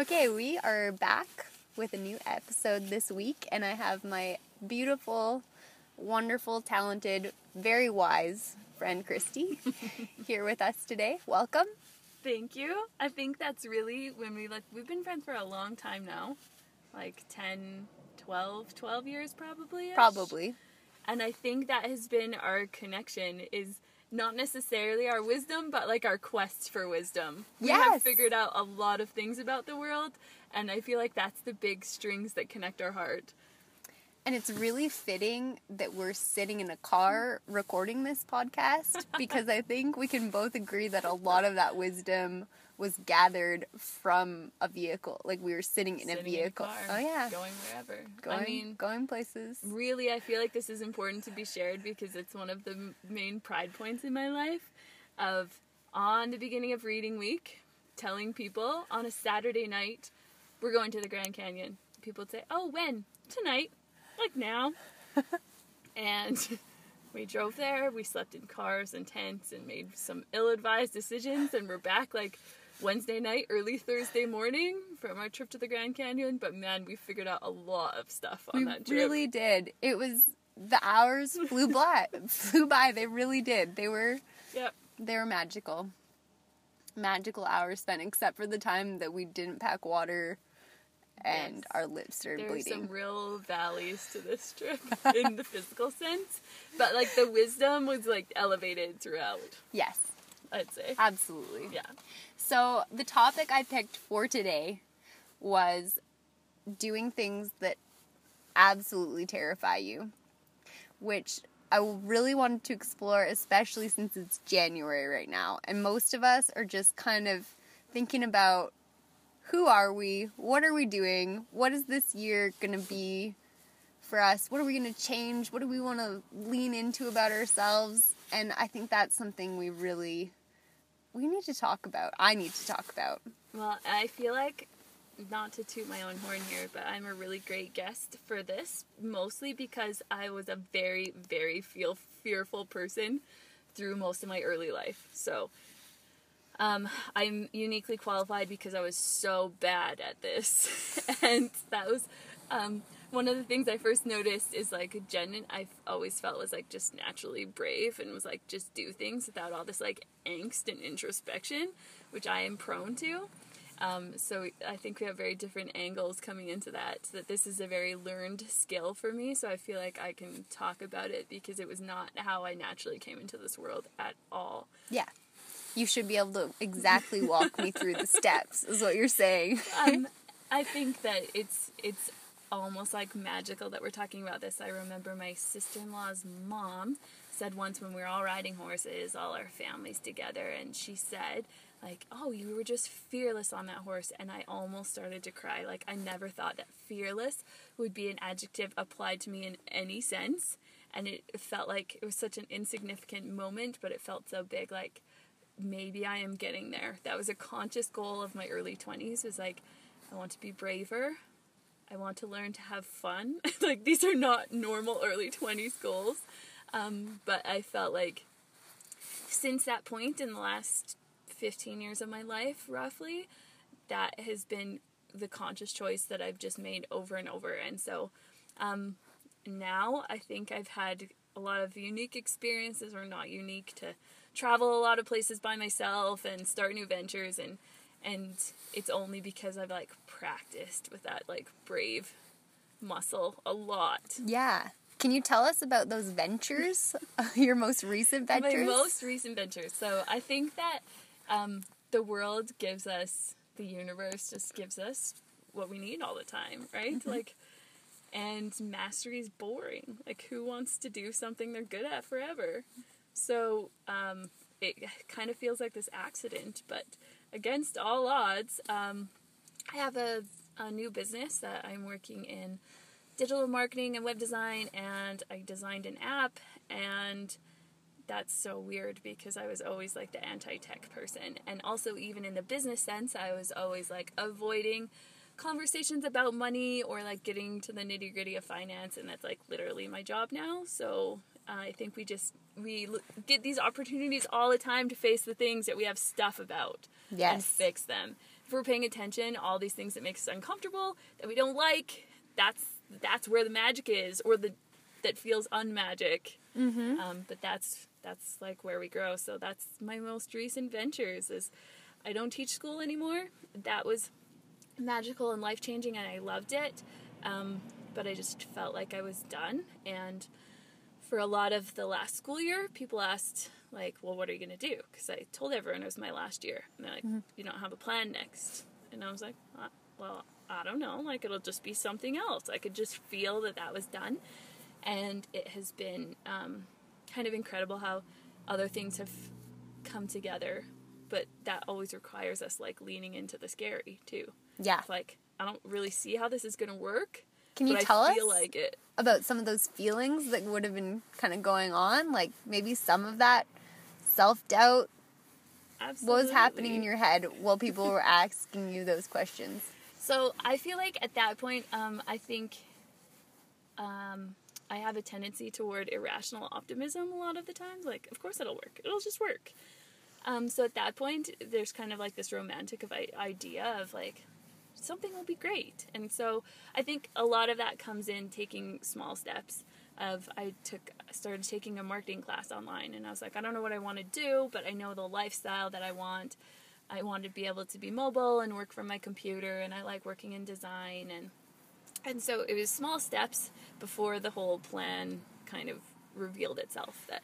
Okay, we are back with a new episode this week, and I have my beautiful, wonderful, talented, very wise friend Christy here with us today. Welcome. Thank you. I think that's really when we look, we've been friends for a long time now, like 10, 12, 12 years probably. Probably. And I think that has been our connection is not necessarily our wisdom, but like our quest for wisdom. We have figured out a lot of things about the world, and I feel like that's the big strings that connect our heart. And it's really fitting that we're sitting in a car recording this podcast because I think we can both agree that a lot of that wisdom was gathered from a vehicle. Like we were sitting in a vehicle. In a car, going wherever. Going places. Really, I feel like this is important to be shared because it's one of the main pride points in my life of on the beginning of reading week, telling people on a Saturday night, we're going to the Grand Canyon. People would say, oh, when? Tonight. Like now. And we drove there, we slept in cars and tents and made some ill-advised decisions, and we're back like Wednesday night, early Thursday morning from our trip to the Grand Canyon. But man, we figured out a lot of stuff on that trip. We really did. It was, the hours flew by. They really did. They were, They were magical. Magical hours spent, except for the time that we didn't pack water. And our lips started bleeding. There's some real valleys to this trip in the physical sense. But, like, the wisdom was, like, elevated throughout. Yes. I'd say. Absolutely. Yeah. So, the topic I picked for today was doing things that absolutely terrify you. Which I really wanted to explore, especially since it's January right now. And most of us are just kind of thinking about, who are we? What are we doing? What is this year going to be for us? What are we going to change? What do we want to lean into about ourselves? And I think that's something we need to talk about. I need to talk about. Well, I feel like, not to toot my own horn here, but I'm a really great guest for this, mostly because I was a very, very fearful person through most of my early life. So I'm uniquely qualified because I was so bad at this. And that was one of the things I first noticed is like Jen, I've always felt was like just naturally brave and was like just do things without all this like angst and introspection, which I am prone to. So I think we have very different angles coming into that, so that this is a very learned skill for me. So I feel like I can talk about it because it was not how I naturally came into this world at all. Yeah. You should be able to exactly walk me through the steps, is what you're saying. I think that it's almost like magical that we're talking about this. I remember my sister-in-law's mom said once when we were all riding horses, all our families together, and she said, like, oh, you were just fearless on that horse, and I almost started to cry. Like, I never thought that fearless would be an adjective applied to me in any sense, and it felt like it was such an insignificant moment, but it felt so big, like, maybe I am getting there. That was a conscious goal of my early 20s, was like, I want to be braver. I want to learn to have fun. Like, these are not normal early 20s goals. But I felt like since that point in the last 15 years of my life, roughly, that has been the conscious choice that I've just made over and over. And so now I think I've had a lot of unique experiences, or not unique, to travel a lot of places by myself and start new ventures, and it's only because I've like practiced with that like brave muscle a lot. Yeah. Can you tell us about those ventures? Your most recent ventures? My most recent ventures. So I think that the universe just gives us what we need all the time, right? Mm-hmm. Like, and mastery is boring. Like, who wants to do something they're good at forever? So it kind of feels like this accident, but against all odds, I have a new business that I'm working in digital marketing and web design, and I designed an app, and that's so weird because I was always like the anti-tech person. And also even in the business sense, I was always like avoiding conversations about money or like getting to the nitty-gritty of finance, and that's like literally my job now. So I think we get these opportunities all the time to face the things that we have stuff about and fix them. if we're paying attention, all these things that make us uncomfortable, that we don't like, that's where the magic is, or that feels unmagic. Mm-hmm. But that's like where we grow. So that's my most recent ventures. Is I don't teach school anymore. That was magical and life-changing, and I loved it. But I just felt like I was done. And for a lot of the last school year, people asked, like, well, what are you going to do? Because I told everyone it was my last year. And they're like, mm-hmm. You don't have a plan next. And I was like, well, I don't know. Like, it'll just be something else. I could just feel that was done. And it has been kind of incredible how other things have come together. But that always requires us, like, leaning into the scary, too. Yeah. It's like, I don't really see how this is going to work. Can you tell us like about some of those feelings that would have been kind of going on? Like, maybe some of that self-doubt? Absolutely. What was happening in your head while people were asking you those questions? So, I feel like at that point, I think I have a tendency toward irrational optimism a lot of the times. Like, of course it'll work. It'll just work. So at that point, there's kind of like this romantic idea of like, something will be great. And so I think a lot of that comes in taking small steps of, I started taking a marketing class online, and I was like, I don't know what I want to do, but I know the lifestyle that I want. I want to be able to be mobile and work from my computer, and I like working in design. And so it was small steps before the whole plan kind of revealed itself, that,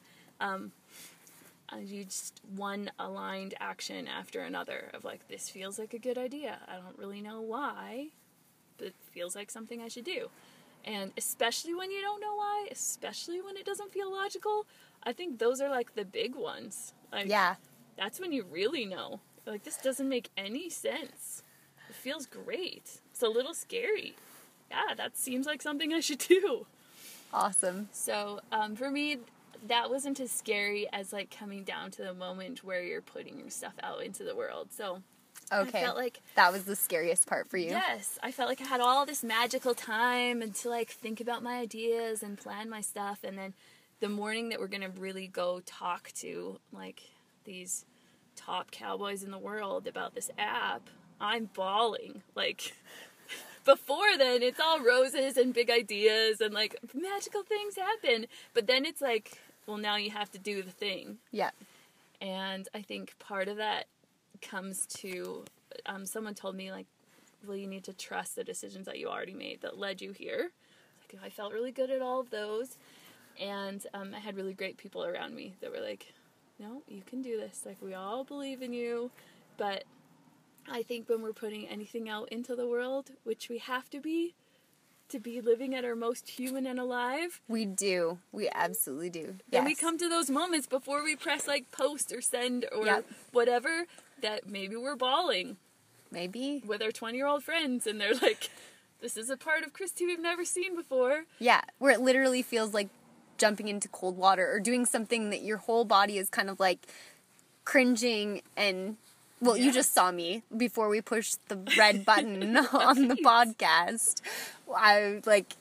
you just one aligned action after another of like, this feels like a good idea. I don't really know why, but it feels like something I should do. And especially when you don't know why, especially when it doesn't feel logical, I think those are like the big ones. Like, yeah. That's when you really know. Like, this doesn't make any sense. It feels great. It's a little scary. Yeah, that seems like something I should do. Awesome. So for me, that wasn't as scary as, like, coming down to the moment where you're putting your stuff out into the world. So, okay. I felt like that was the scariest part for you. Yes. I felt like I had all this magical time and to, like, think about my ideas and plan my stuff. And then the morning that we're going to really go talk to, like, these top cowboys in the world about this app, I'm bawling. Like, before then, it's all roses and big ideas and, like, magical things happen. But then it's like, well, now you have to do the thing. Yeah. And I think part of that comes to, someone told me, like, well, you need to trust the decisions that you already made that led you here. Like, I felt really good at all of those. And I had really great people around me that were like, no, you can do this. Like, we all believe in you. But I think when we're putting anything out into the world, which we have to be living at our most human and alive. We do. We absolutely do. Yes. Then we come to those moments before we press like post or send or yep. whatever, that maybe we're bawling. Maybe. With our 20-year-old friends, and they're like, this is a part of Christy we've never seen before. Yeah, where it literally feels like jumping into cold water or doing something that your whole body is kind of like cringing and... Well, yes. You just saw me before we pushed the red button on the podcast. I, like,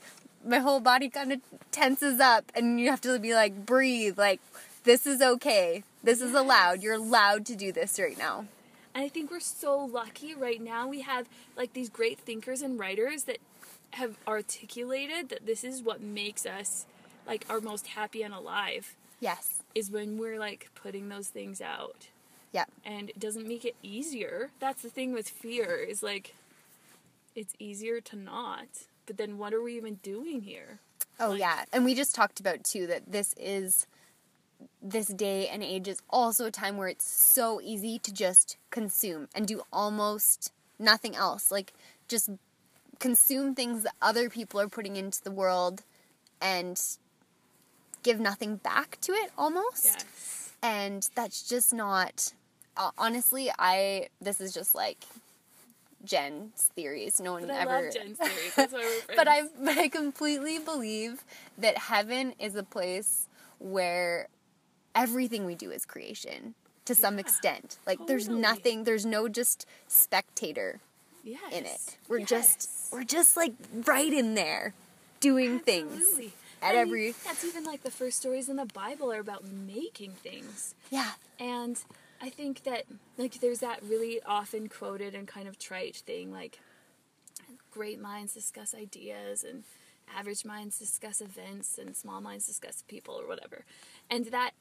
my whole body kind of tenses up, and you have to be like, breathe, like, this is okay. This yes. is allowed. You're allowed to do this right now. And I think we're so lucky right now. We have, like, these great thinkers and writers that have articulated that this is what makes us, like, our most happy and alive. Yes. Is when we're, like, putting those things out. Yeah. And it doesn't make it easier. That's the thing with fear, is like, it's easier to not. But then what are we even doing here? Oh, like, yeah. And we just talked about, too, that this day and age is also a time where it's so easy to just consume and do almost nothing else. Like, just consume things that other people are putting into the world and give nothing back to it, almost. Yes. And that's just not... honestly, this is just like Jen's theories. No one ever. I love Jen's theories. That's why we're friends. But I completely believe that heaven is a place where everything we do is creation to some extent. Like totally. There's nothing. There's no just spectator yes. in it. We're yes. we're just like right in there, doing Absolutely. Things. At every. That's even like the first stories in the Bible are about making things. Yeah. And I think that, like, there's that really often quoted and kind of trite thing, like, great minds discuss ideas, and average minds discuss events, and small minds discuss people, or whatever. And that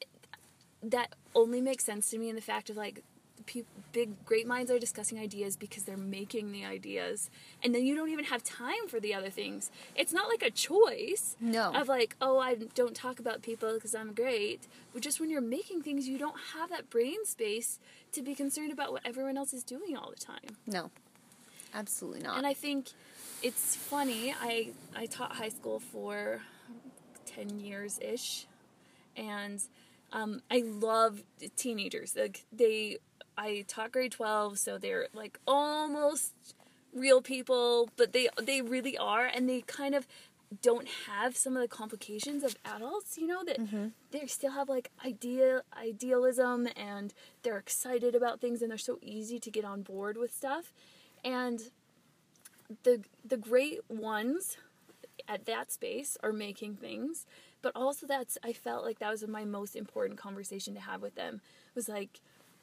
only makes sense to me in the fact of, like, great minds are discussing ideas because they're making the ideas, and then you don't even have time for the other things. It's not like a choice of like, oh, I don't talk about people because I'm great. But just when you're making things, you don't have that brain space to be concerned about what everyone else is doing all the time. No, absolutely not. And I think it's funny. I taught high school for 10 years ish, and I love teenagers. Like I taught grade 12, so they're like almost real people, but they really are, and they kind of don't have some of the complications of adults, you know, that they still have like idealism, and they're excited about things, and they're so easy to get on board with stuff. And the great ones at that space are making things, but also I felt like that was my most important conversation to have with them, was like,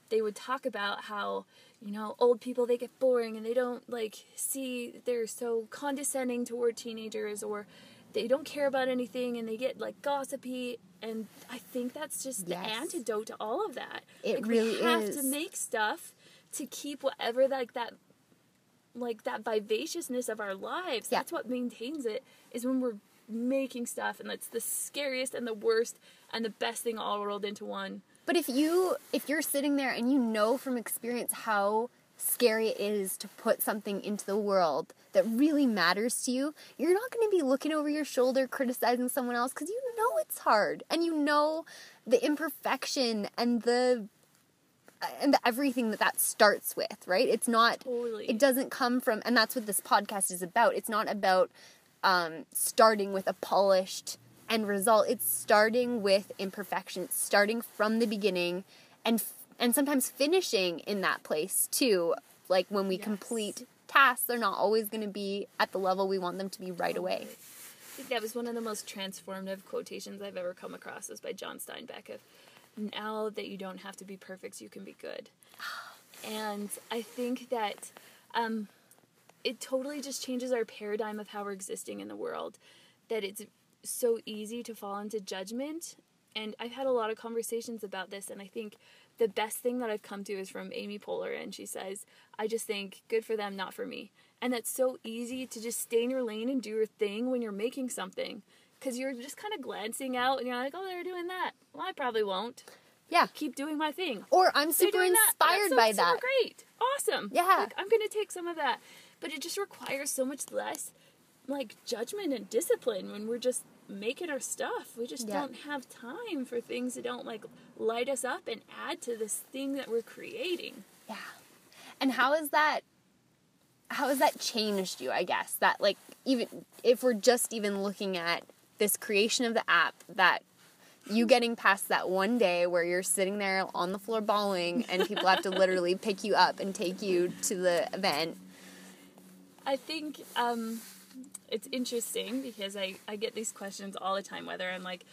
they would talk about how, you know, old people, they get boring, and they don't, like, see, they're so condescending toward teenagers, or they don't care about anything, and they get, like, gossipy, and I think that's just the antidote to all of that. It like, really is. We have to make stuff to keep whatever, that vivaciousness of our lives. Yeah. That's what maintains it, is when we're making stuff, and that's the scariest and the worst and the best thing all rolled into one. But if you're sitting there and you know from experience how scary it is to put something into the world that really matters to you, you're not going to be looking over your shoulder criticizing someone else, because you know it's hard, and you know the imperfection and the everything that starts with, right? It's not, It doesn't come from, and that's what this podcast is about. It's not about starting with a polished end result. It's starting with imperfection. It's starting from the beginning, and sometimes finishing in that place too. Like when we complete tasks, they're not always going to be at the level we want them to be right away. I think that was one of the most transformative quotations I've ever come across, is by John Steinbeck, of, now that you don't have to be perfect, you can be good. And I think that it totally just changes our paradigm of how we're existing in the world. That it's so easy to fall into judgment, and I've had a lot of conversations about this, and I think the best thing that I've come to is from Amy Poehler, and she says, I just think, good for them, not for me. And that's so easy to just stay in your lane and do your thing when you're making something, because you're just kind of glancing out, and you're like, oh, they're doing that, well, I probably won't. Yeah. Keep doing my thing. Or I'm super inspired by that. Super great. Awesome. Yeah. Like, I'm going to take some of that. But it just requires so much less, like, judgment and discipline when we're just making our stuff. We just don't have time for things that don't, like, light us up and add to this thing that we're creating. Yeah. And how has that changed you, I guess? That, like, even if we're just even looking at this creation of the app, that you getting past that one day where you're sitting there on the floor bawling and people have to literally pick you up and take you to the event. I think, it's interesting because I get these questions all the time, whether I'm like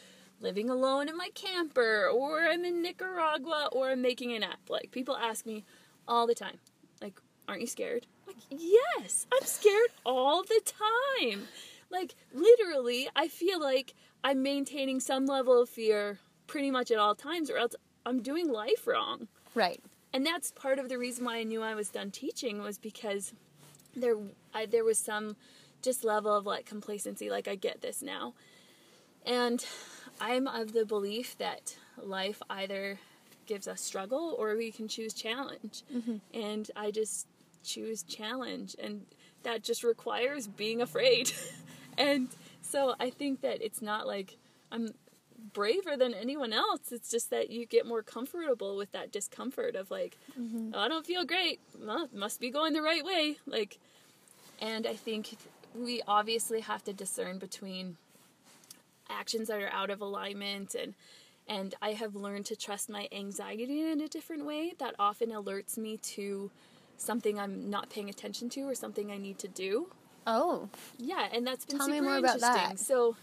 living alone in my camper, or I'm in Nicaragua, or I'm making an app. Like, people ask me all the time, like, aren't you scared? Like, yes, I'm scared all the time. Like, literally, I feel like I'm maintaining some level of fear pretty much at all times, or else I'm doing life wrong. Right. And that's part of the reason why I knew I was done teaching, was because there was some just level of, like, complacency, like, I get this now. And I'm of the belief that life either gives us struggle or we can choose challenge. Mm-hmm. And I just choose challenge, and that just requires being afraid. And so I think that it's not like I'm braver than anyone else. It's just that you get more comfortable with that discomfort of, like, oh, I don't feel great. Well, it must be going the right way. Like, and I think we obviously have to discern between actions that are out of alignment, and I have learned to trust my anxiety in a different way that often alerts me to something I'm not paying attention to, or something I need to do. Oh. Yeah, and that's been super interesting. Tell me more about that. So,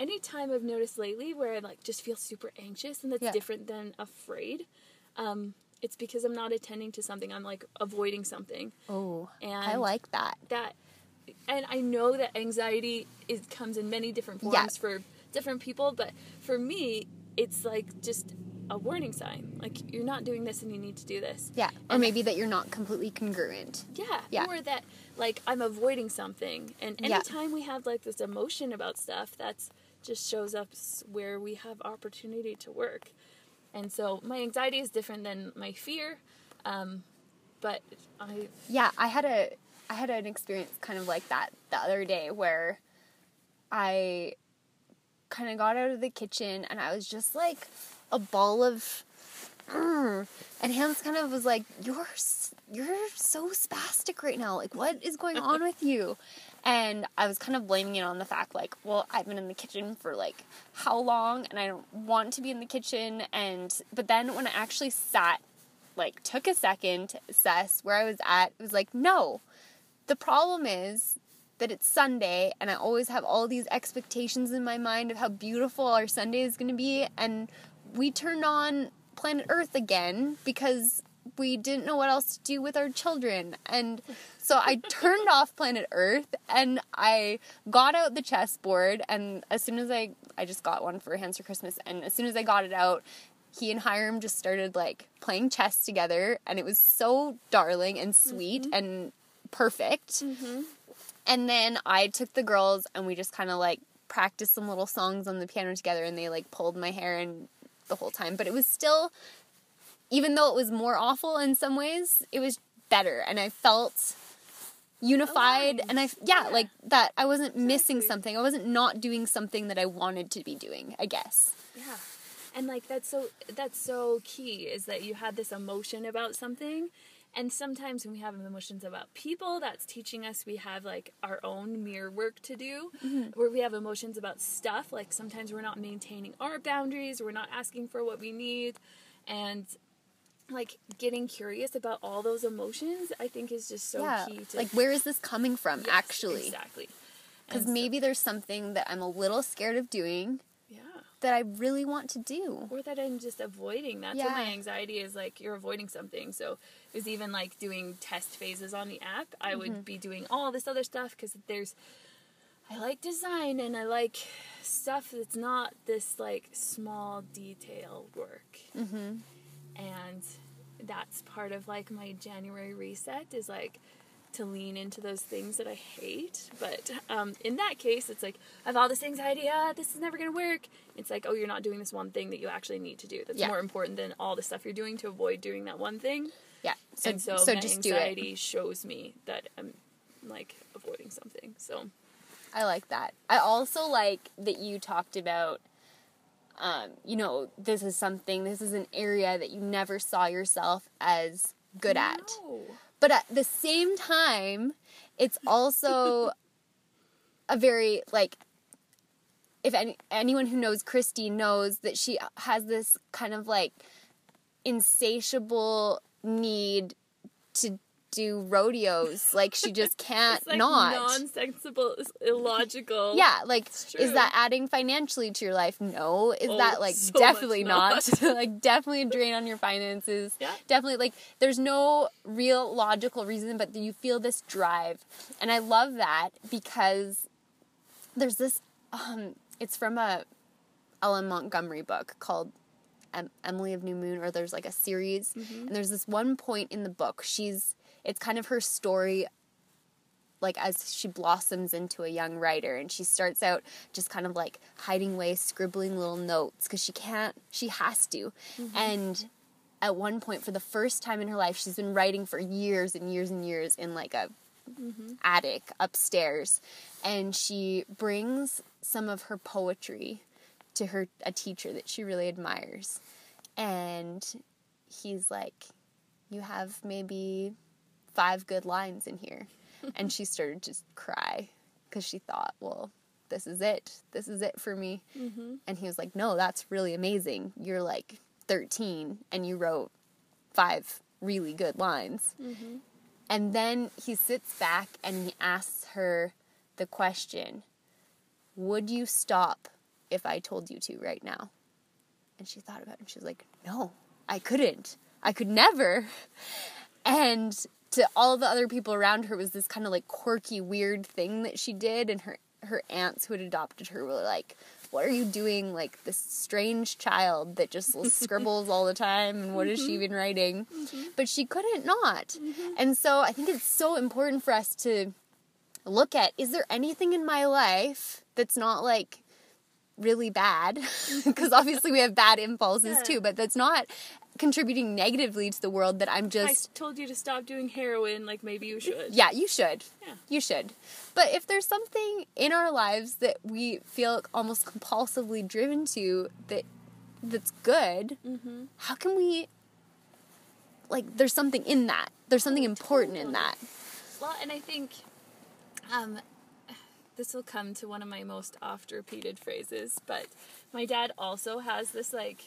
anytime I've noticed lately where I, like, just feel super anxious, and that's different than afraid, It's because I'm not attending to something. I'm, like, avoiding something. Oh, and I like that. And I know that anxiety comes in many different forms for different people, but for me, it's, like, just a warning sign. Like, you're not doing this and you need to do this. Yeah, or maybe that you're not completely congruent. Yeah, or that, like, I'm avoiding something. And anytime we have, like, this emotion about stuff, that's just shows up where we have opportunity to work. And so my anxiety is different than my fear, I had an experience kind of like that the other day where I kind of got out of the kitchen and I was just like a ball of, and Hans kind of was like, you're so spastic right now. Like, what is going on with you? And I was kind of blaming it on the fact, like, well, I've been in the kitchen for, like, how long? And I don't want to be in the kitchen. But then when I actually sat, like, took a second to assess where I was at, it was like, no, the problem is that it's Sunday, and I always have all these expectations in my mind of how beautiful our Sunday is going to be. And we turned on Planet Earth again because we didn't know what else to do with our children. And so I turned off Planet Earth and I got out the chessboard, and as soon as I just got one for Hans for Christmas, and as soon as I got it out, he and Hiram just started, like, playing chess together, and it was so darling and sweet and perfect. And then I took the girls and we just kind of, like, practiced some little songs on the piano together, and they, like, pulled my hair and the whole time. But it was still... even though it was more awful in some ways, it was better, and I felt unified, and like, that I wasn't missing something. I wasn't not doing something that I wanted to be doing, I guess. Yeah, and, like, that's so key, is that you had this emotion about something, and sometimes when we have emotions about people, that's teaching us we have, like, our own mirror work to do, where we have emotions about stuff, like, sometimes we're not maintaining our boundaries, we're not asking for what we need, and... like, getting curious about all those emotions, I think, is just so key to... like, where is this coming from, actually? Exactly. Because maybe there's something that I'm a little scared of doing that I really want to do. Or that I'm just avoiding. That's what my anxiety is, like, you're avoiding something. So it was even, like, doing test phases on the app. I would be doing all this other stuff because there's... I like design and I like stuff that's not this, like, small detail work. And that's part of, like, my January reset is, like, to lean into those things that I hate. But in that case, it's like, I have all this anxiety, this is never going to work. It's like, oh, you're not doing this one thing that you actually need to do. That's more important than all the stuff you're doing to avoid doing that one thing. Yeah. So my anxiety shows me that I'm, like, avoiding something. So I like that. I also like that you talked about, this is something, this is an area that you never saw yourself as good at. But at the same time, it's also a very, like, if anyone who knows Christy knows that she has this kind of, like, insatiable need to do rodeos. Like, she just can't it's like not. Nonsensical, illogical. Yeah, like, is that adding financially to your life? No. Is that, like, so definitely not. Like, definitely a drain on your finances. Yeah. Definitely, like, there's no real logical reason, but you feel this drive. And I love that because there's this, it's from a L.M. Montgomery book called Emily of New Moon, or there's, like, a series. And there's this one point in the book, it's kind of her story, like, as she blossoms into a young writer, and she starts out just kind of, like, hiding away, scribbling little notes, because she has to, and at one point, for the first time in her life, she's been writing for years and years and years in, like, a attic upstairs, and she brings some of her poetry to a teacher that she really admires, and he's like, you have maybe 5 good lines in here. And she started to cry because she thought, well, this is it. This is it for me. And he was like, no, that's really amazing. You're, like, 13 and you wrote 5 really good lines. And then he sits back and he asks her the question, would you stop if I told you to right now? And she thought about it and she was like, no, I couldn't. I could never. And to all the other people around her was this kind of like quirky, weird thing that she did. And her aunts who had adopted her were like, what are you doing? Like this strange child that just scribbles all the time. And what mm-hmm. is she even writing? Mm-hmm. But she couldn't not. Mm-hmm. And so I think it's so important for us to look at, is there anything in my life that's not like really bad? Because obviously we have bad impulses yeah. too, but that's not contributing negatively to the world that I'm just... I told you to stop doing heroin, like maybe you should. Yeah, you should. Yeah. You should. But if there's something in our lives that we feel almost compulsively driven to that's good, mm-hmm. how can we... Like, there's something in that. There's something important in that. Well, and I think... this will come to one of my most oft-repeated phrases, but my dad also has this, like,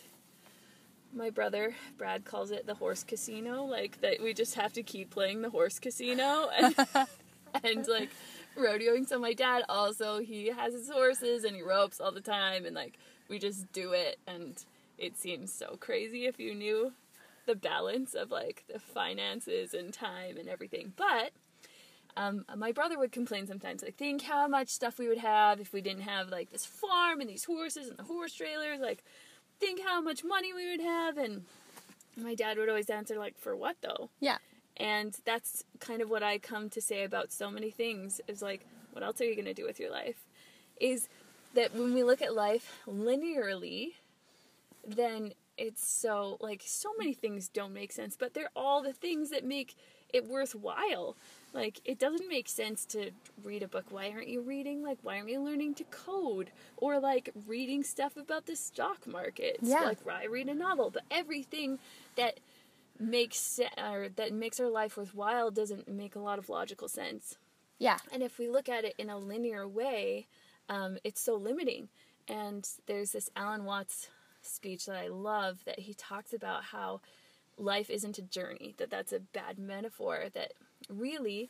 my brother, Brad, calls it the horse casino, like, that we just have to keep playing the horse casino, and, and like, rodeoing. So my dad also, he has his horses, and he ropes all the time, and, like, we just do it, and it seems so crazy if you knew the balance of, like, the finances and time and everything, but... my brother would complain sometimes, like, think how much stuff we would have if we didn't have, like, this farm and these horses and the horse trailers, like, think how much money we would have, and my dad would always answer, like, for what, though? Yeah. And that's kind of what I come to say about so many things, is, like, what else are you going to do with your life? Is that when we look at life linearly, then it's so, like, so many things don't make sense, but they're all the things that make it worthwhile. Like, it doesn't make sense to read a book. Why aren't you reading? Like, why aren't you learning to code? Or, like, reading stuff about the stock market. Yeah. Like, I read a novel. But everything that makes our life worthwhile doesn't make a lot of logical sense. Yeah. And if we look at it in a linear way, it's so limiting. And there's this Alan Watts speech that I love that he talks about how life isn't a journey, that's a bad metaphor, that... Really,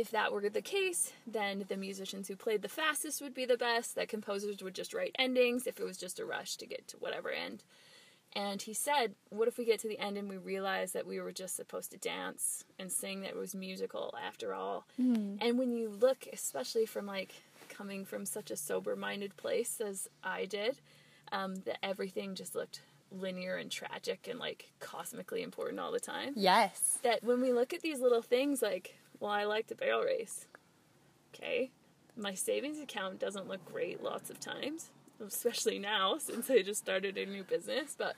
if that were the case, then the musicians who played the fastest would be the best, that composers would just write endings if it was just a rush to get to whatever end. And he said, what if we get to the end and we realize that we were just supposed to dance and sing, that it was musical after all? Mm-hmm. And when you look, especially from, like, coming from such a sober-minded place as I did, that everything just looked linear and tragic and, like, cosmically important all the time. Yes. That when we look at these little things, like, well, I like to barrel race. Okay. My savings account doesn't look great lots of times, especially now since I just started a new business. But,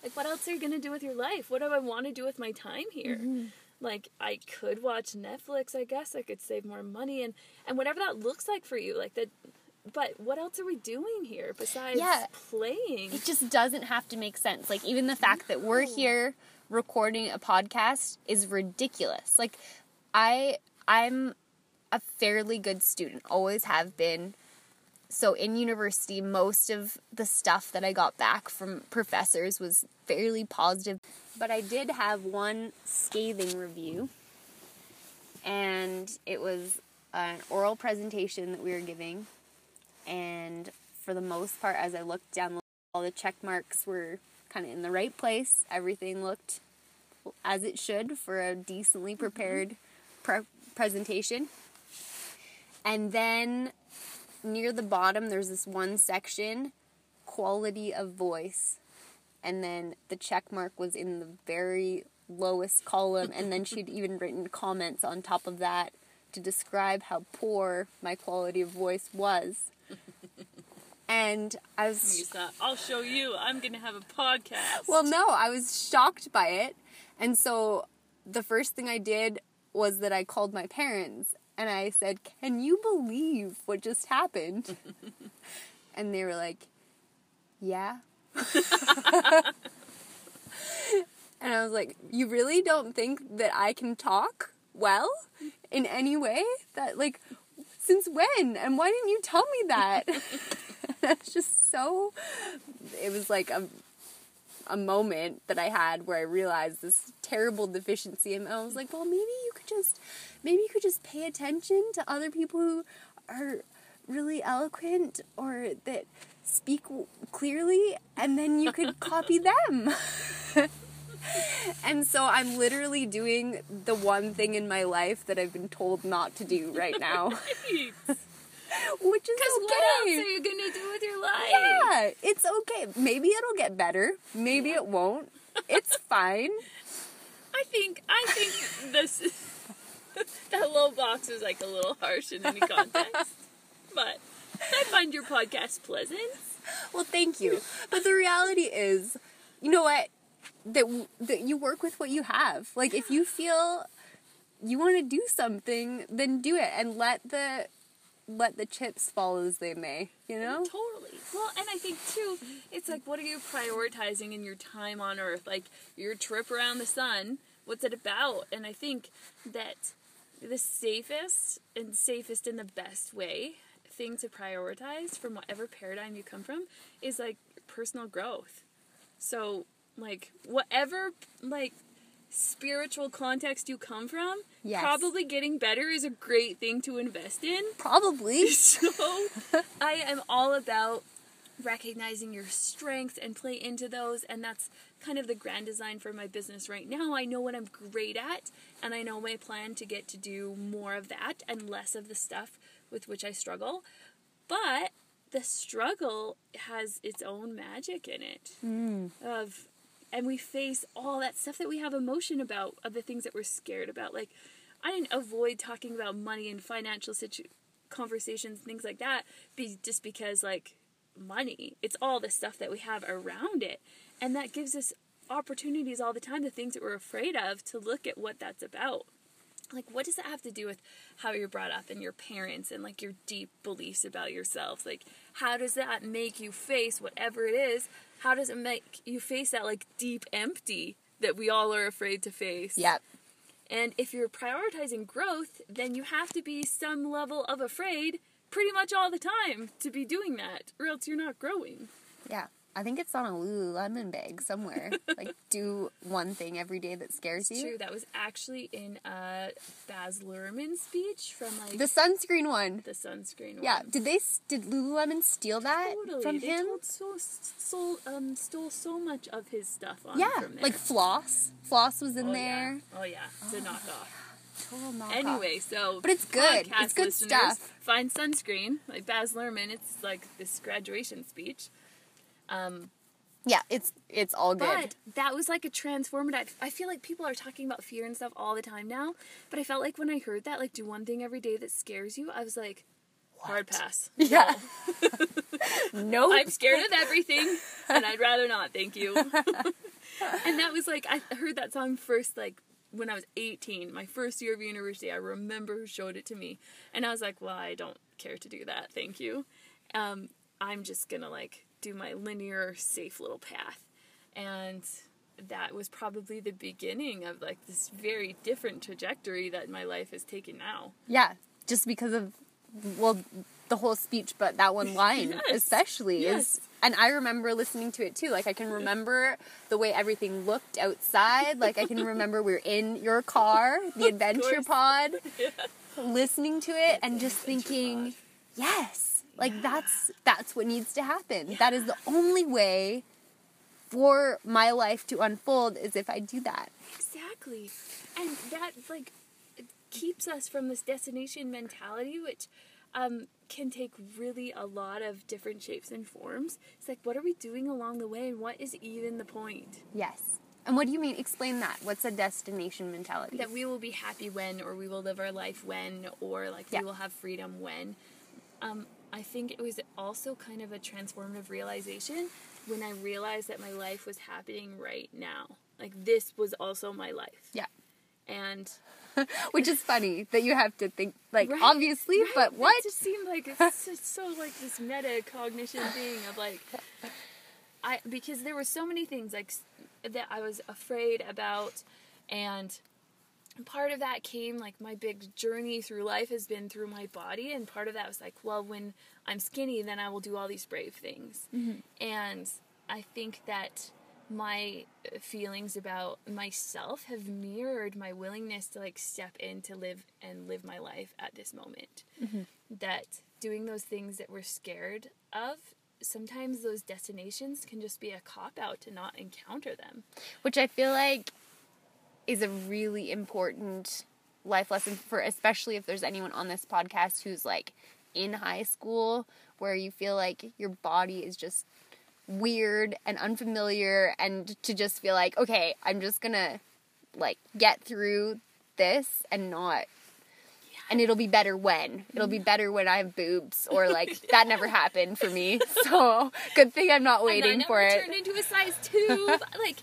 like, what else are you going to do with your life? What do I want to do with my time here? Mm-hmm. Like, I could watch Netflix, I guess. I could save more money and whatever that looks like for you. Like, that... But what else are we doing here besides playing? It just doesn't have to make sense. Like, even the fact that we're here recording a podcast is ridiculous. Like, I'm a fairly good student, always have been. So in university, most of the stuff that I got back from professors was fairly positive. But I did have one scathing review, and it was an oral presentation that we were giving. And for the most part, as I looked down, all the check marks were kind of in the right place. Everything looked as it should for a decently prepared presentation. And then near the bottom, there's this one section, quality of voice. And then the check mark was in the very lowest column. And then she'd even written comments on top of that to describe how poor my quality of voice was. And I was... You thought, I'll show you. I'm going to have a podcast. Well, no, I was shocked by it. And so the first thing I did was that I called my parents. And I said, can you believe what just happened? And they were like, yeah. And I was like, you really don't think that I can talk well in any way? That, like... Since when? And why didn't you tell me that? That's just so... It was like a moment that I had where I realized this terrible deficiency. And I was like, well, maybe you could just pay attention to other people who are really eloquent or that speak clearly, and then you could copy them. And so I'm literally doing the one thing in my life that I've been told not to do right now. Right. Which is okay. Because what else are you going to do with your life? Yeah, it's okay. Maybe it'll get better. Maybe it won't. It's fine. I think this that little box is like a little harsh in any context. But I find your podcast pleasant. Well, thank you. But the reality is, you know what? That you work with what you have. Like, if you feel you want to do something, then do it, and let the chips fall as they may, you know? Totally. Well, and I think, too, it's like, what are you prioritizing in your time on Earth? Like, your trip around the sun, what's it about? And I think that the safest and the best way thing to prioritize from whatever paradigm you come from is, like, personal growth. So, like, whatever, like, spiritual context you come from, yes, probably getting better is a great thing to invest in. Probably. So I am all about recognizing your strengths and play into those, and that's kind of the grand design for my business right now. I know what I'm great at, and I know my plan to get to do more of that and less of the stuff with which I struggle. But the struggle has its own magic in it. And we face all that stuff that we have emotion about, of the things that we're scared about. Like, I didn't avoid talking about money and financial conversations, things like that, just because, like, money. It's all the stuff that we have around it. And that gives us opportunities all the time, the things that we're afraid of, to look at what that's about. Like, what does that have to do with how you're brought up and your parents and, like, your deep beliefs about yourself? Like, how does that make you face whatever it is? How does it make you face that, like, deep empty that we all are afraid to face? Yep. And if you're prioritizing growth, then you have to be some level of afraid pretty much all the time to be doing that, or else you're not growing. Yeah. I think it's on a Lululemon bag somewhere. Like, do one thing every day that scares you. True, that was actually in a Baz Luhrmann speech from, like... The sunscreen one. Yeah, did Lululemon steal that from him? Totally, stole so much of his stuff from there. Like floss. Floss was in there. Yeah. Oh, yeah. It's a knockoff. Total knockoff. Anyway, so... But it's good. It's good stuff. Find sunscreen. Like Baz Luhrmann, it's like this graduation speech. Yeah, it's all good. But that was like a transformative. I feel like people are talking about fear and stuff all the time now, but I felt like when I heard that, like, do one thing every day that scares you, I was like, what? Hard pass. Yeah. No. Nope. I'm scared of everything, and I'd rather not, thank you. And that was like, I heard that song first, like, when I was 18, my first year of university. I remember who showed it to me, and I was like, well, I don't care to do that, thank you. I'm just gonna, like, do my linear, safe little path. And that was probably the beginning of, like, this very different trajectory that my life has taken now. Yeah, just because of, well, the whole speech, but that one line. Yes. Especially. Yes. And I remember listening to it, too. Like, I can remember the way everything looked outside. Like, I can remember we were in your car, the adventure pod, yeah, listening to it, and just thinking, pod. Yes. Like, yeah, that's what needs to happen. Yeah. That is the only way for my life to unfold, is if I do that. Exactly. And that, like, it keeps us from this destination mentality, which can take really a lot of different shapes and forms. It's like, what are we doing along the way, and what is even the point? Yes. And what do you mean? Explain that. What's a destination mentality? That we will be happy when, or we will live our life when, or, like, yeah, we will have freedom when. I think it was also kind of a transformative realization when I realized that my life was happening right now. Like, this was also my life. Yeah. And... Which is funny that you have to think, like, right, obviously, right, but what? It just seemed like it's so, like, this meta-cognition thing of, like... Because there were so many things, like, that I was afraid about, and... part of that came, like, my big journey through life has been through my body, and part of that was like, well, when I'm skinny, then I will do all these brave things. Mm-hmm. And I think that my feelings about myself have mirrored my willingness to, like, step in to live my life at this moment. Mm-hmm. That doing those things that we're scared of sometimes those destinations can just be a cop-out to not encounter them. Which I feel like is a really important life lesson for, especially if there's anyone on this podcast who's like in high school where you feel like your body is just weird and unfamiliar, and to just feel like, okay, I'm just gonna like get through this and not, yeah. And it'll be better when I have boobs, or like that never happened for me, so good thing I'm not waiting and I for it. Turn into a size 2, like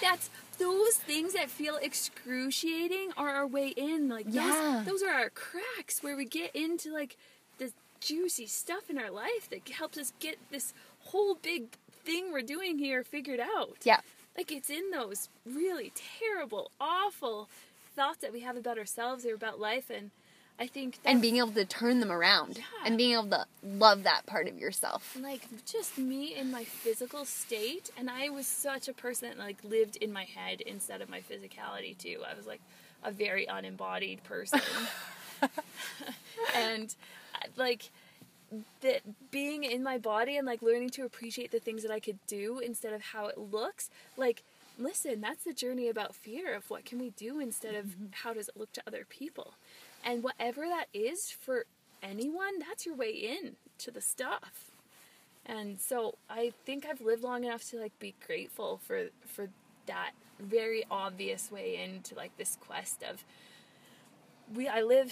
that's those things that feel excruciating are our way in, like yeah. those are our cracks where we get into like the juicy stuff in our life that helps us get this whole big thing we're doing here figured out. Yeah. Like, it's in those really terrible, awful thoughts that we have about ourselves or about life, and I think that... And being able to turn them around. Yeah. And being able to love that part of yourself. Like, just me in my physical state, and I was such a person that, like, lived in my head instead of my physicality, too. I was, like, a very unembodied person. And, like... that being in my body and like learning to appreciate the things that I could do instead of how it looks, like listen, that's the journey about fear of what can we do instead of how does it look to other people, and whatever that is for anyone, that's your way in to the stuff. And so I think I've lived long enough to like be grateful for that very obvious way into like this quest of I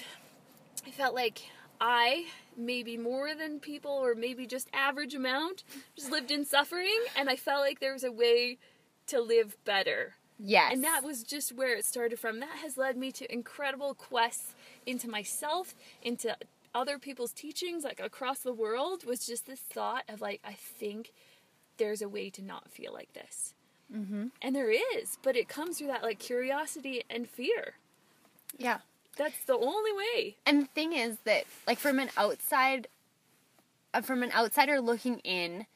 felt like I, maybe more than people or maybe just average amount, just lived in suffering, and I felt like there was a way to live better. Yes. And that was just where it started from. That has led me to incredible quests into myself, into other people's teachings, like across the world, was just this thought of like, I think there's a way to not feel like this. Mm-hmm. And there is, but it comes through that like curiosity and fear. Yeah. That's the only way. And the thing is that, like, from an outsider looking in,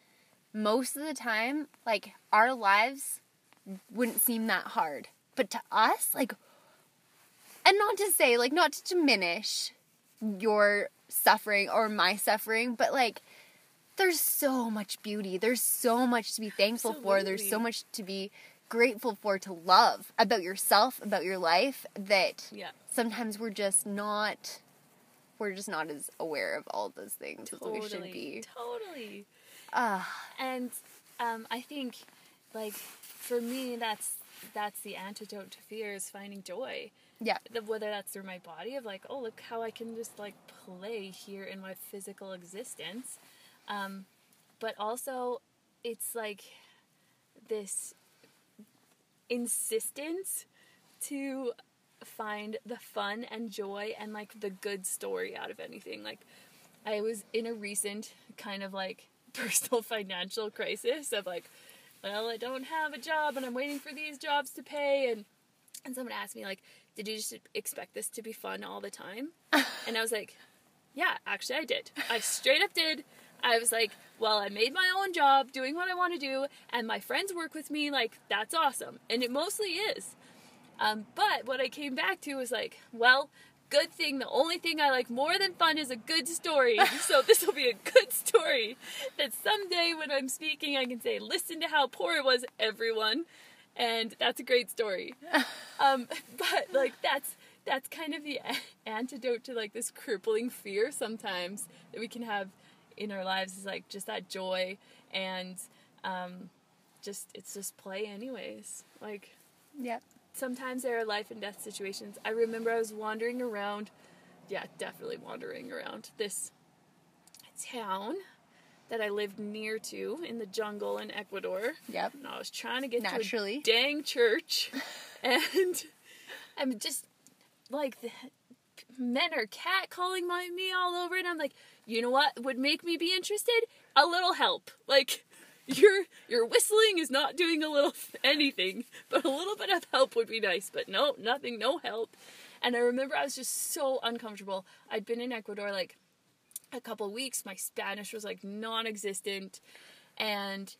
most of the time, like, our lives wouldn't seem that hard. But to us, like, and not to say, like, not to diminish your suffering or my suffering, but, like, there's so much beauty. There's so much to be thankful Absolutely. For. There's so much to be grateful for, to love about yourself, about your life, that... Yeah. Sometimes we're just not as aware of all those things totally, as we should be. Totally. And I think, like, for me, that's the antidote to fear is finding joy. Yeah. Whether that's through my body of like, oh, look how I can just like play here in my physical existence, but also it's like this insistence to find the fun and joy and like the good story out of anything. Like I was in a recent kind of like personal financial crisis of like, well, I don't have a job and I'm waiting for these jobs to pay, and someone asked me like, did you just expect this to be fun all the time? And I was like, yeah, actually I did. I straight up did. I was like, well, I made my own job doing what I want to do and my friends work with me, like that's awesome, and it mostly is. But what I came back to was like, well, good thing the only thing I like more than fun is a good story. So this will be a good story that someday when I'm speaking, I can say, listen to how poor it was, everyone. And that's a great story. But like, that's kind of the antidote to like this crippling fear sometimes that we can have in our lives, is like just that joy and, just, it's just play anyways. Like, yeah. Sometimes there are life and death situations. I remember I was wandering around this town that I lived near to in the jungle in Ecuador. Yep. And I was trying to get to a dang church. And I'm just like, men are catcalling me all over. And I'm like, you know what would make me be interested? A little help. Like... Your whistling is not doing anything, but a little bit of help would be nice. But no, nothing, no help. And I remember I was just so uncomfortable. I'd been in Ecuador like a couple weeks. My Spanish was like non-existent. And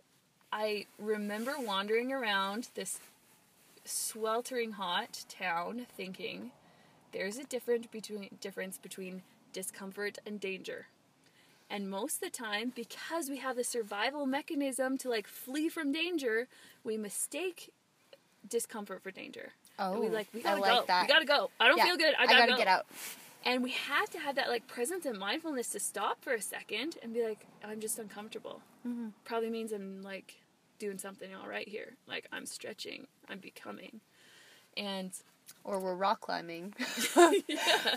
I remember wandering around this sweltering hot town thinking, there's a difference between discomfort and danger. And most of the time, because we have the survival mechanism to like flee from danger, we mistake discomfort for danger. Oh, and we gotta go. We gotta go. I don't feel good. I gotta go. Get out. And we have to have that like presence and mindfulness to stop for a second and be like, I'm just uncomfortable. Mm-hmm. Probably means I'm like doing something all right here. Like I'm stretching, I'm becoming. Or we're rock climbing.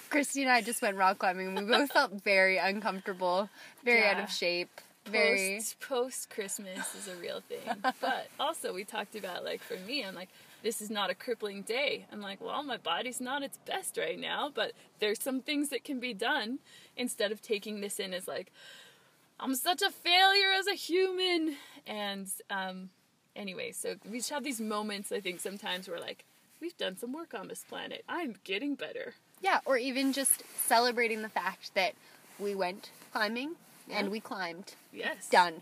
Christy and I just went rock climbing. We both felt very uncomfortable, very out of shape. Post-Christmas is a real thing. But also we talked about, like, for me, I'm like, this is not a crippling day. I'm like, well, my body's not its best right now, but there's some things that can be done instead of taking this in as like, I'm such a failure as a human. And anyway, so we just have these moments, I think, sometimes where like, we've done some work on this planet. I'm getting better. Yeah, or even just celebrating the fact that we went climbing and we climbed. Yes. Done.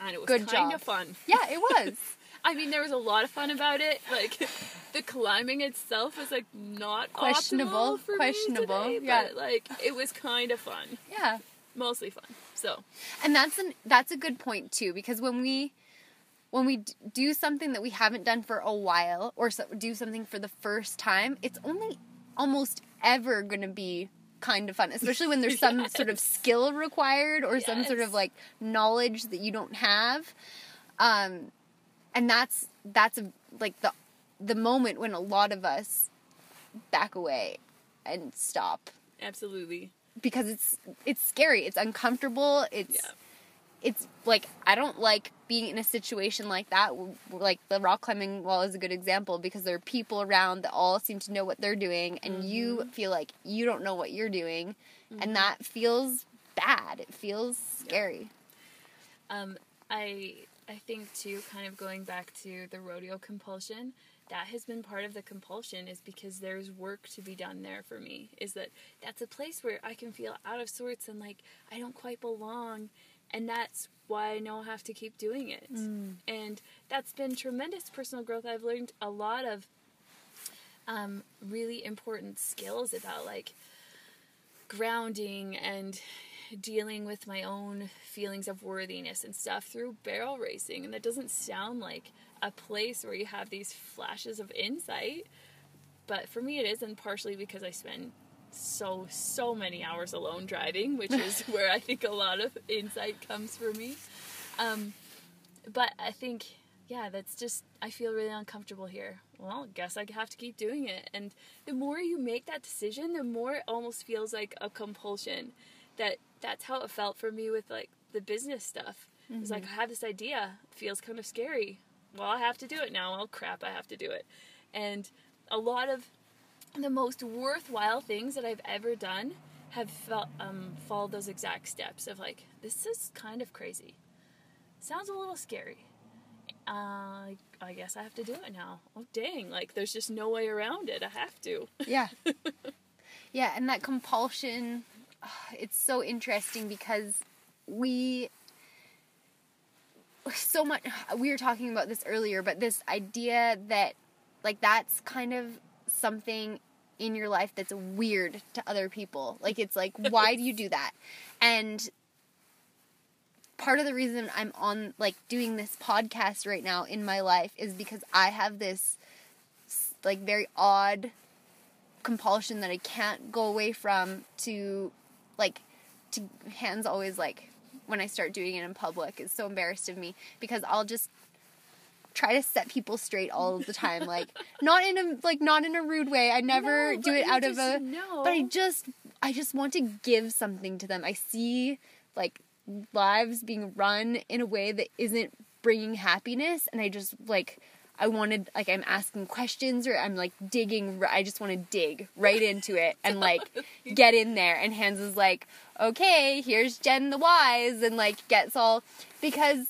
And it was kind of fun. Yeah, it was. I mean, there was a lot of fun about it. Like, the climbing itself was, like, not questionable for me today, but, like, it was kind of fun. Yeah. Mostly fun. So. And that's a good point, too, because when we do something that we haven't done for a while or do something for the first time, it's only almost ever going to be kind of fun, especially when there's some sort of skill required or some sort of, like, knowledge that you don't have. And that's the moment when a lot of us back away and stop. Absolutely. Because it's scary. It's uncomfortable. It's like, I don't like being in a situation like that. Like, the rock climbing wall is a good example because there are people around that all seem to know what they're doing, and you feel like you don't know what you're doing, and that feels bad. It feels scary. Yeah. I think, too, kind of going back to the rodeo compulsion, that has been part of the compulsion is because there's work to be done there for me. Is that that's a place where I can feel out of sorts and, like, I don't quite belong. And that's why I know I have to keep doing it. Mm. And that's been tremendous personal growth. I've learned a lot of really important skills about, like, grounding and dealing with my own feelings of worthiness and stuff through barrel racing. And that doesn't sound like a place where you have these flashes of insight, but for me it is, and partially because I spend so many hours alone driving, which is where I think a lot of insight comes for me. But I think, that's just, I feel really uncomfortable here. Well, guess I have to keep doing it. And the more you make that decision, the more it almost feels like a compulsion. That's how it felt for me with, like, the business stuff. Mm-hmm. It's like, I have this idea. It feels kind of scary. Well, I have to do it now. Well, crap, I have to do it. And a lot of the most worthwhile things that I've ever done have followed those exact steps of, like, this is kind of crazy. Sounds a little scary. I guess I have to do it now. Oh, dang. Like, there's just no way around it. I have to. Yeah. Yeah, and that compulsion, it's so interesting because we were talking about this earlier, but this idea that, like, that's kind of something in your life that's weird to other people. Like, it's like, why do you do that? And part of the reason I'm on, like, doing this podcast right now in my life is because I have this, like, very odd compulsion that I can't go away from hands always, like, when I start doing it in public, it's so embarrassed of me because I'll just try to set people straight all the time, like, not in a rude way. I never do it out of a, know. But I just want to give something to them. I see, like, lives being run in a way that isn't bringing happiness, and I just, like, I wanted, like, I'm asking questions or I'm, like, digging. I just want to dig right into it and, like, get in there. And Hans is like, okay, here's Jen the Wise, and, like, gets all, because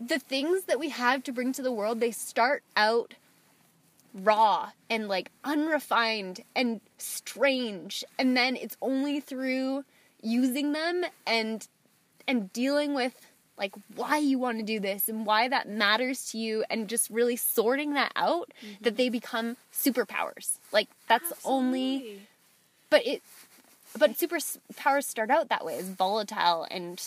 the things that we have to bring to the world, they start out raw and, like, unrefined and strange. And then it's only through using them and dealing with, like, why you want to do this and why that matters to you, and just really sorting that out, that they become superpowers. Like, that's only, but it, But superpowers start out that way, as volatile and...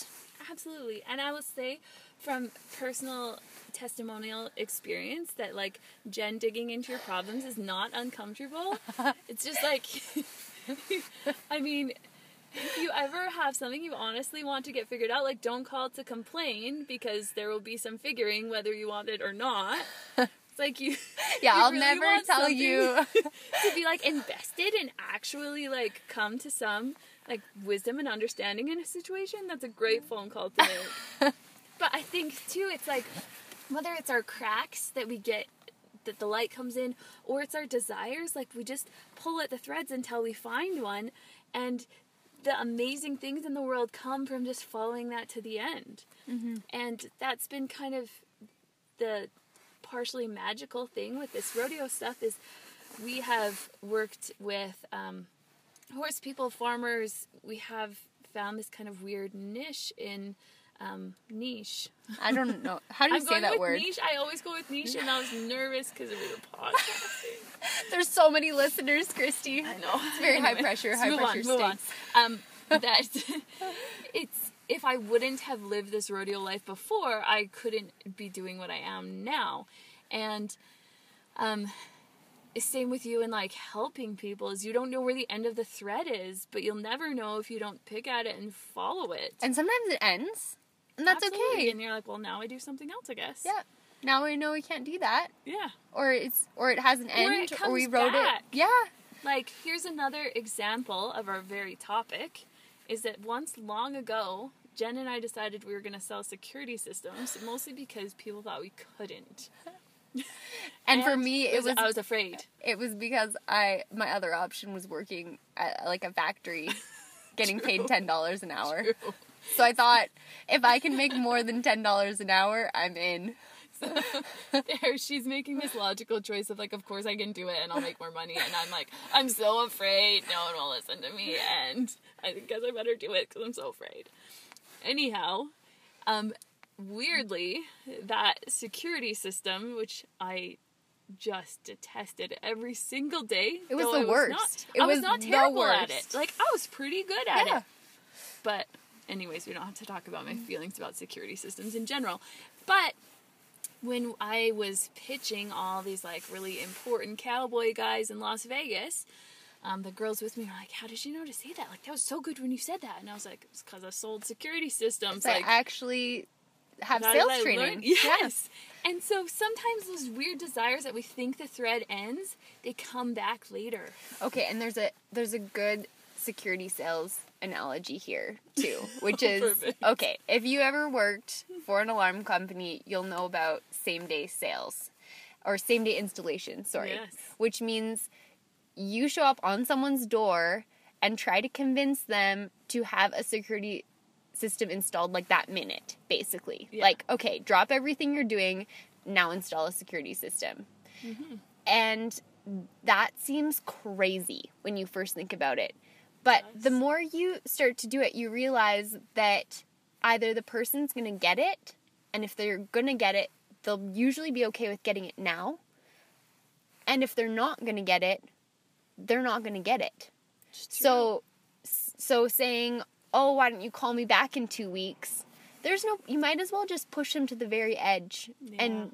Absolutely. And I will say from personal testimonial experience that, like, Jen digging into your problems is not uncomfortable. It's just like... I mean... If you ever have something you honestly want to get figured out, like, don't call to complain, because there will be some figuring whether you want it or not. It's like you... Yeah, you I'll really never tell you... to be, like, invested and actually, like, come to some, like, wisdom and understanding in a situation. That's a great phone call to make. But I think, too, it's like, whether it's our cracks that we get... that the light comes in, or it's our desires, like, we just pull at the threads until we find one, and... the amazing things in the world come from just following that to the end. Mm-hmm. And that's been kind of the partially magical thing with this rodeo stuff is we have worked with horse people, farmers. We have found this kind of weird niche in niche. I don't know. How do you say that word? Niche. I always go with niche, and I was nervous because it was a podcast. There's so many listeners, Christy. I know. It's very high pressure. High pressure stakes. That it's if I wouldn't have lived this rodeo life before, I couldn't be doing what I am now, and same with you and, like, helping people is you don't know where the end of the thread is, but you'll never know if you don't pick at it and follow it. And sometimes it ends, and that's Absolutely. Okay. And you're like, well, now I do something else, I guess. Yeah. Now we know we can't do that. Yeah. Or it has an end, it comes or we wrote back. It. Yeah. Like, here's another example of our very topic, is that once long ago, Jen and I decided we were going to sell security systems, mostly because people thought we couldn't. And for me, it was I was afraid. It was because my other option was working at, like, a factory, getting paid $10 an hour. True. So I thought, if I can make more than $10 an hour, I'm in. So, there, she's making this logical choice of, like, of course I can do it and I'll make more money. And I'm like, I'm so afraid no one will listen to me, and I guess I better do it because I'm so afraid. Anyhow, weirdly, that security system, which I just detested every single day. It was the worst. I was not terrible at it. Like, I was pretty good at it. But anyways, we don't have to talk about my feelings about security systems in general. But when I was pitching all these, like, really important cowboy guys in Las Vegas, the girls with me were like, how did you know to say that? Like, that was so good when you said that. And I was like, it's because I sold security systems. Like, I actually... have sales training. Yes. And so sometimes those weird desires that we think the thread ends, they come back later. Okay, and there's a good security sales analogy here too, which is perfect. Okay, if you ever worked for an alarm company, you'll know about same-day sales or same-day installation, yes. Which means you show up on someone's door and try to convince them to have a security system installed, like, that minute, basically. Yeah. Like, okay, drop everything you're doing, now install a security system. Mm-hmm. And that seems crazy when you first think about it. But the more you start to do it, you realize that either the person's going to get it, and if they're going to get it, they'll usually be okay with getting it now. And if they're not going to get it, they're not going to get it. So saying... oh, why don't you call me back in 2 weeks? You might as well just push them to the very edge. Yeah.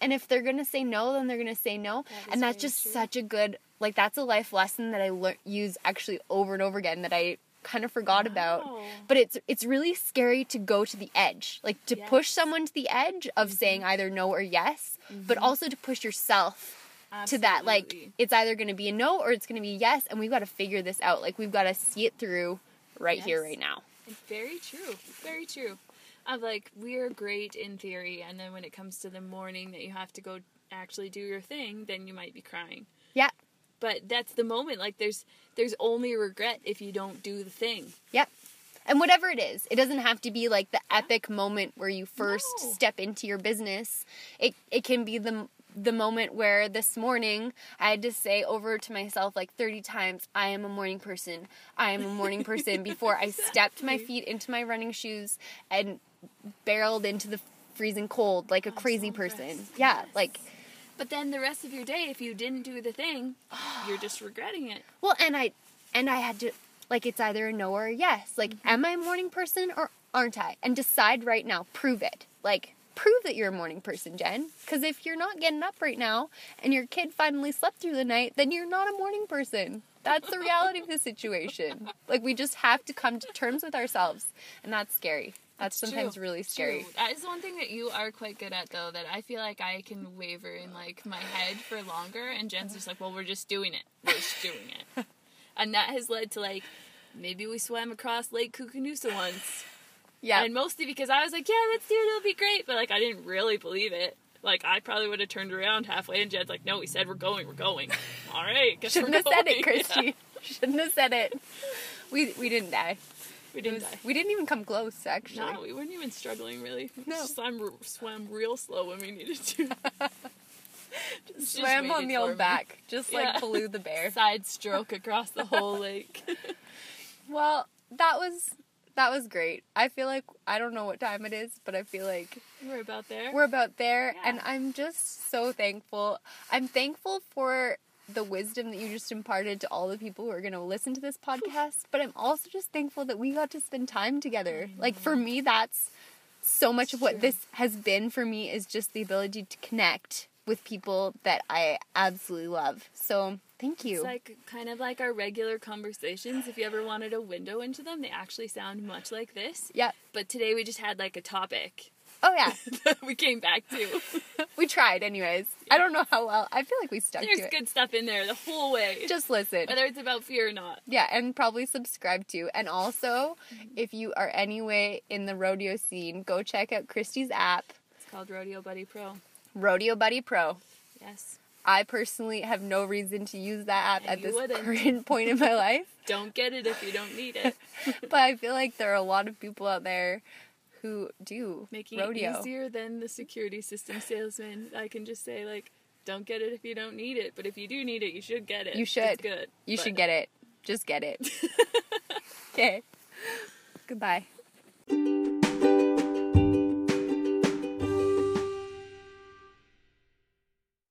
And if they're going to say no, then they're going to say no. And that's just such a good, like, that's a life lesson that I use actually over and over again that I kind of forgot about. But it's really scary to go to the edge, like to push someone to the edge of saying either no or yes, but also to push yourself to that, like, it's either going to be a no or it's going to be a yes, and we've got to figure this out. Like, we've got to see it through. Here, right now. It's very true. Very true. Of, like, we're great in theory, and then when it comes to the morning that you have to go actually do your thing, then you might be crying. Yeah. But that's the moment. Like, there's only regret if you don't do the thing. Yep. And whatever it is, it doesn't have to be, like, the epic moment where you first step into your business. It can be the moment where this morning I had to say over to myself, like, 30 times, I am a morning person. I am a morning person before I stepped my feet into my running shoes and barreled into the freezing cold like a crazy person. Impressed. Yeah, yes. Like... but then the rest of your day, if you didn't do the thing, you're just regretting it. Well, and I had to... Like, it's either a no or a yes. Like, am I a morning person or aren't I? And decide right now. Prove it. Like, prove that you're a morning person, Jen. Because if you're not getting up right now and your kid finally slept through the night, then you're not a morning person. That's the reality of the situation. Like, we just have to come to terms with ourselves. And that's scary. That's sometimes really scary. True. That is one thing that you are quite good at, though, that I feel like I can waver in, like, my head for longer. And Jen's just like, well, we're just doing it. We're just doing it. And that has led to, like, maybe we swam across Lake Kukunusa once. Yeah. And mostly because I was like, yeah, let's do it. It'll be great. But, like, I didn't really believe it. Like, I probably would have turned around halfway, and Jed's like, no, we said we're going, we're going. All right, guess we're going. Shouldn't have said it, Christy. Yeah. Shouldn't have said it. We didn't die. We didn't die. We didn't even come close, actually. No, we weren't even struggling, really. No. Just swam real slow when we needed to. Just swam on the old back. Just, like, blew the bear. Side stroke across the whole lake. Well, that was great. I feel like, I don't know what time it is, but I feel like... We're about there. We're about there, yeah. And I'm just so thankful. I'm thankful for the wisdom that you just imparted to all the people who are going to listen to this podcast, but I'm also just thankful that we got to spend time together. Like, for me, that's so much of what this has been for me, is just the ability to connect with people that I absolutely love. So... Thank you. It's like kind of like our regular conversations. If you ever wanted a window into them, they actually sound much like this. Yeah. But today we just had like a topic. Oh, yeah. That we came back to. We tried anyways. Yeah. I don't know how well. I feel like we stuck to it. There's good stuff in there the whole way. Just listen. Whether it's about fear or not. Yeah, and probably subscribe to. And also, if you are anyway in the rodeo scene, go check out Christy's app. It's called Rodeo Buddy Pro. Rodeo Buddy Pro. Yes. I personally have no reason to use that app at this current point in my life. Don't get it if you don't need it. But I feel like there are a lot of people out there who do making rodeo. Making it easier than the security system salesman. I can just say, like, don't get it if you don't need it. But if you do need it, you should get it. You should. It's good. You should get it. Just get it. Okay. Goodbye.